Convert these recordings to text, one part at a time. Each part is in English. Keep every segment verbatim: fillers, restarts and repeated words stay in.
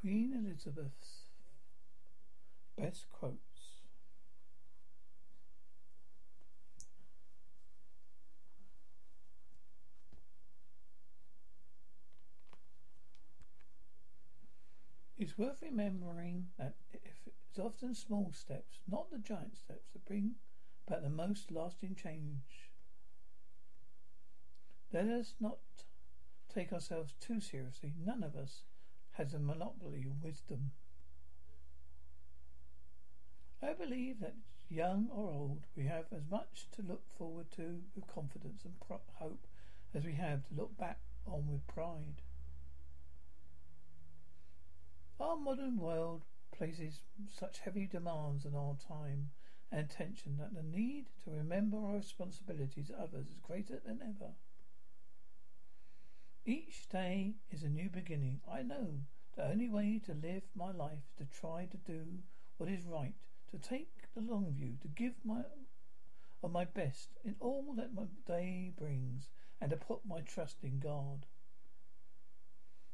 Queen Elizabeth's best quotes. It's worth remembering that it's often small steps, not the giant steps, that bring about the most lasting change. Let us not take ourselves too seriously. None of us has a monopoly on wisdom. I believe that, young or old, we have as much to look forward to with confidence and pro- hope as we have to look back on with pride. Our modern world places such heavy demands on our time and attention that the need to remember our responsibilities to others is greater than ever. Each day is a new beginning. I know the only way to live my life is to try to do what is right, to take the long view, to give my of my best in all that my day brings, and to put my trust in God.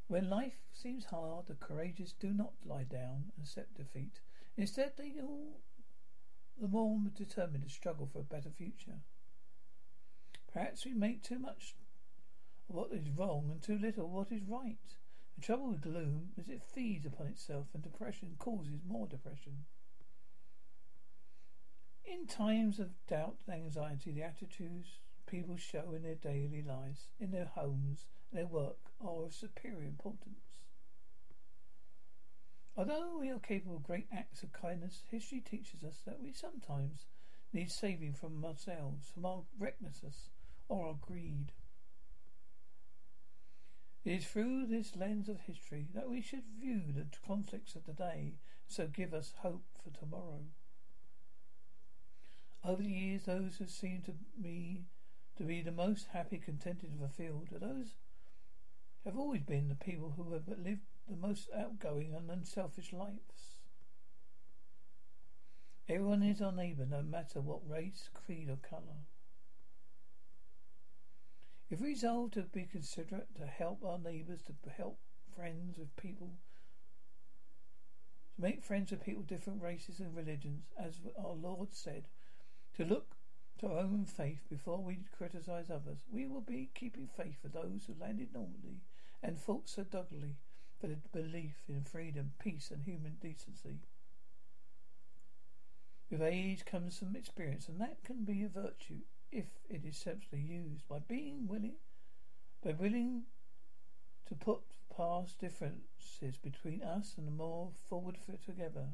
When life seems hard, the courageous do not lie down and accept defeat. Instead, they all the more determined to struggle for a better future. Perhaps we make too much of what is wrong and too little of what is right. The trouble with gloom is it feeds upon itself, and depression causes more depression. In times of doubt and anxiety, the attitudes people show in their daily lives, in their homes, their work, are of superior importance. Although we are capable of great acts of kindness, history teaches us that we sometimes need saving from ourselves, from our recklessness or our greed. It is through this lens of history that we should view the conflicts of today, so give us hope for tomorrow. Over the years, those who seem to me to be the most happy, contented, and fulfilled are those have always been the people who have lived the most outgoing and unselfish lives. Everyone is our neighbour, no matter what race, creed, or colour. If we resolve to be considerate, to help our neighbours, to help friends with people, to make friends with people of different races and religions, as our Lord said, to look to our own faith before we criticise others, we will be keeping faith for those who landed normally and fought so doggedly for the belief in freedom, peace, and human decency. With age comes some experience, and that can be a virtue if it is sensibly used. By being willing, by willing to put past differences between us and the more forward for together,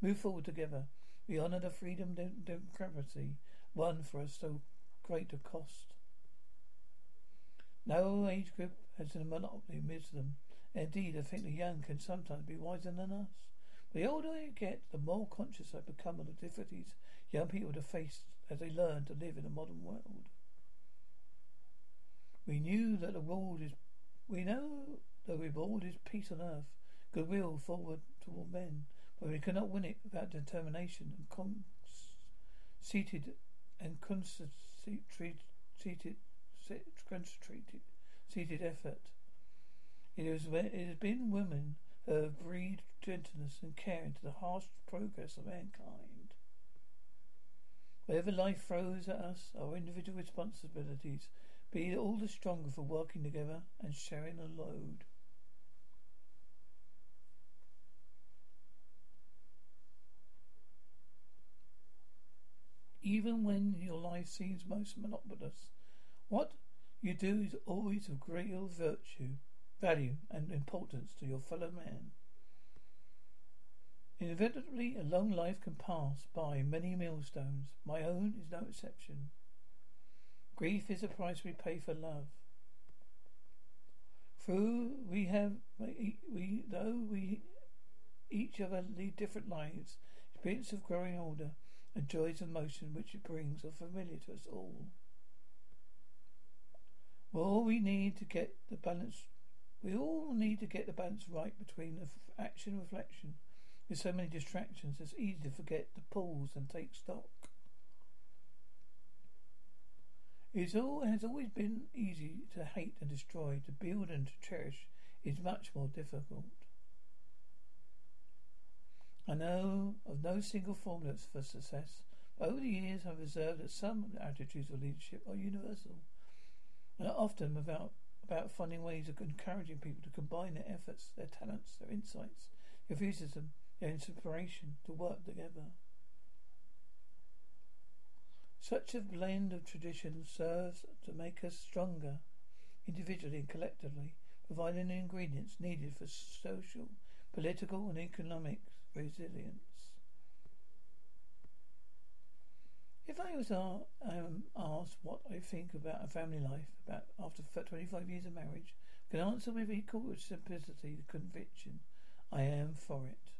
move forward together, we honour the freedom and democracy won for us so great a cost. No age group has a monopoly amidst them. Indeed, I think the young can sometimes be wiser than us. But the older I get, the more conscious I become of the difficulties young people have faced as they learn to live in a modern world. We knew that the world is we know that the world is peace on earth, goodwill forward toward men, but we cannot win it without determination and con- seated and concentrated, seated, concentrated, seated effort. It has, it has been women who have breathed gentleness and care into the harsh progress of mankind. Whatever life throws at us, our individual responsibilities be all the stronger for working together and sharing the load. Even when your life seems most monotonous, what you do is always of great virtue, value, and importance to your fellow man. Inevitably, a long life can pass by many milestones. My own is no exception. Grief is the price we pay for love. Through we have we though we each of us lead different lives, experience of growing older, and joys of motion which it brings are familiar to us all. All we need to get the balance, we all need to get the balance right between the action and reflection. With so many distractions, it's easy to forget to pause and take stock. It has always been easy to hate and destroy. To build and to cherish is much more difficult. I know of no single formulas for success. Over the years, I've observed that some attitudes of leadership are universal, and are often without about finding ways of encouraging people to combine their efforts, their talents, their insights, their enthusiasm, their inspiration to work together. Such a blend of traditions serves to make us stronger, individually and collectively, providing the ingredients needed for social, political and economic resilience. If I was um, asked what I think about a family life about after twenty-five years of marriage, I can answer with equal simplicity the conviction I am for it.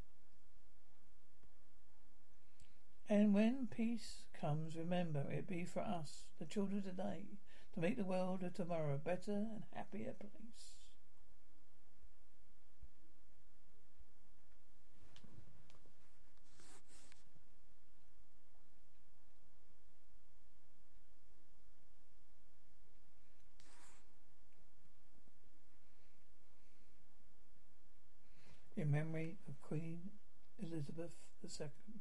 And when peace comes, remember it be for us, the children today, to make the world of tomorrow a better and happier place. In memory of Queen Elizabeth the Second.